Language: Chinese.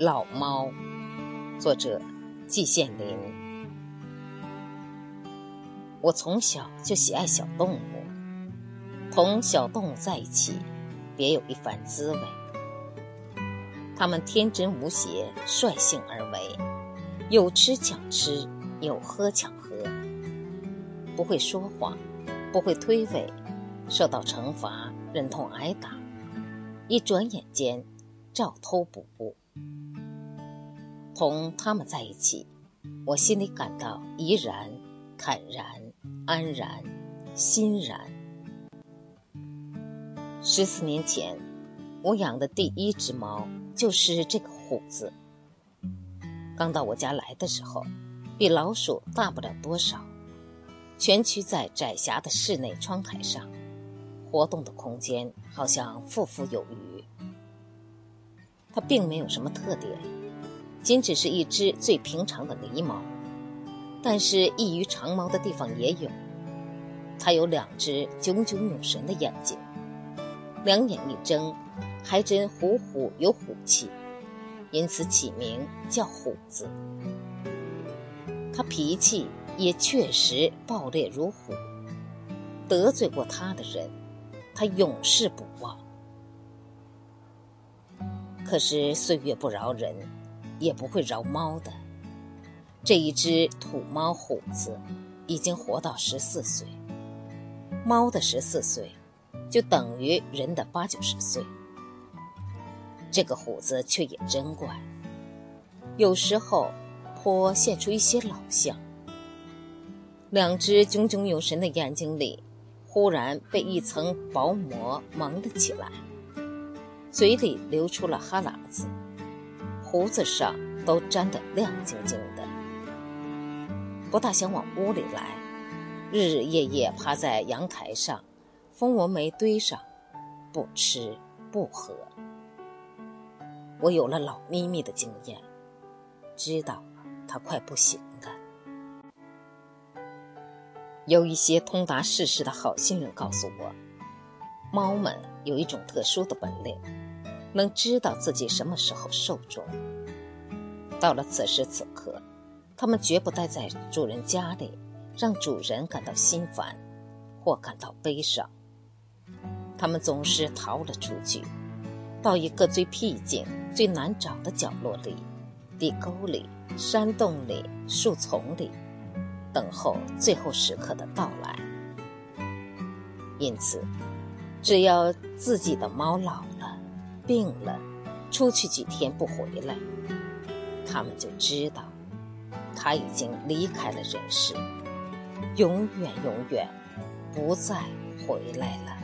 老猫，作者季羡林。我从小就喜爱小动物，同小动物在一起，别有一番滋味。它们天真无邪，率性而为，有吃抢吃，有喝抢喝，不会说谎，不会推诿，受到惩罚，忍痛挨打，一转眼间照偷不误。同他们在一起，我心里感到怡然、坦然、安然、欣然。14年前，我养的第一只猫就是这个虎子。刚到我家来的时候，比老鼠大不了多少，蜷曲在窄狭的室内窗台上，活动的空间好像富富有余。它并没有什么特点，仅只是一只最平常的狸猫，但是异于长毛的地方也有。它有2只炯炯有神的眼睛，2眼一睁，还真虎虎有虎气，因此起名叫虎子。它脾气也确实暴烈如虎，得罪过它的人，它永世不忘。可是岁月不饶人，也不会饶猫的。这一只土猫虎子已经活到14岁，猫的14岁就等于人的80-90岁。这个虎子却也真怪，有时候颇现出一些老相。2只炯炯有神的眼睛里，忽然被一层薄膜蒙了起来，嘴里流出了哈喇子，胡子上都沾得亮晶晶的，不大想往屋里来，日日夜夜趴在阳台上、蜂窝煤堆上，不吃不喝。我有了老咪咪的经验，知道它快不行了。有一些通达世事的好心人告诉我，猫们有一种特殊的本领，能知道自己什么时候寿终。到了此时此刻，它们绝不待在主人家里，让主人感到心烦或感到悲伤。它们总是逃了出去，到一个最僻静、最难找的角落里、地沟里、山洞里、树丛里，等候最后时刻的到来。因此，只要自己的猫老了、病了，出去几天不回来，他们就知道他已经离开了人世，永远不再回来了。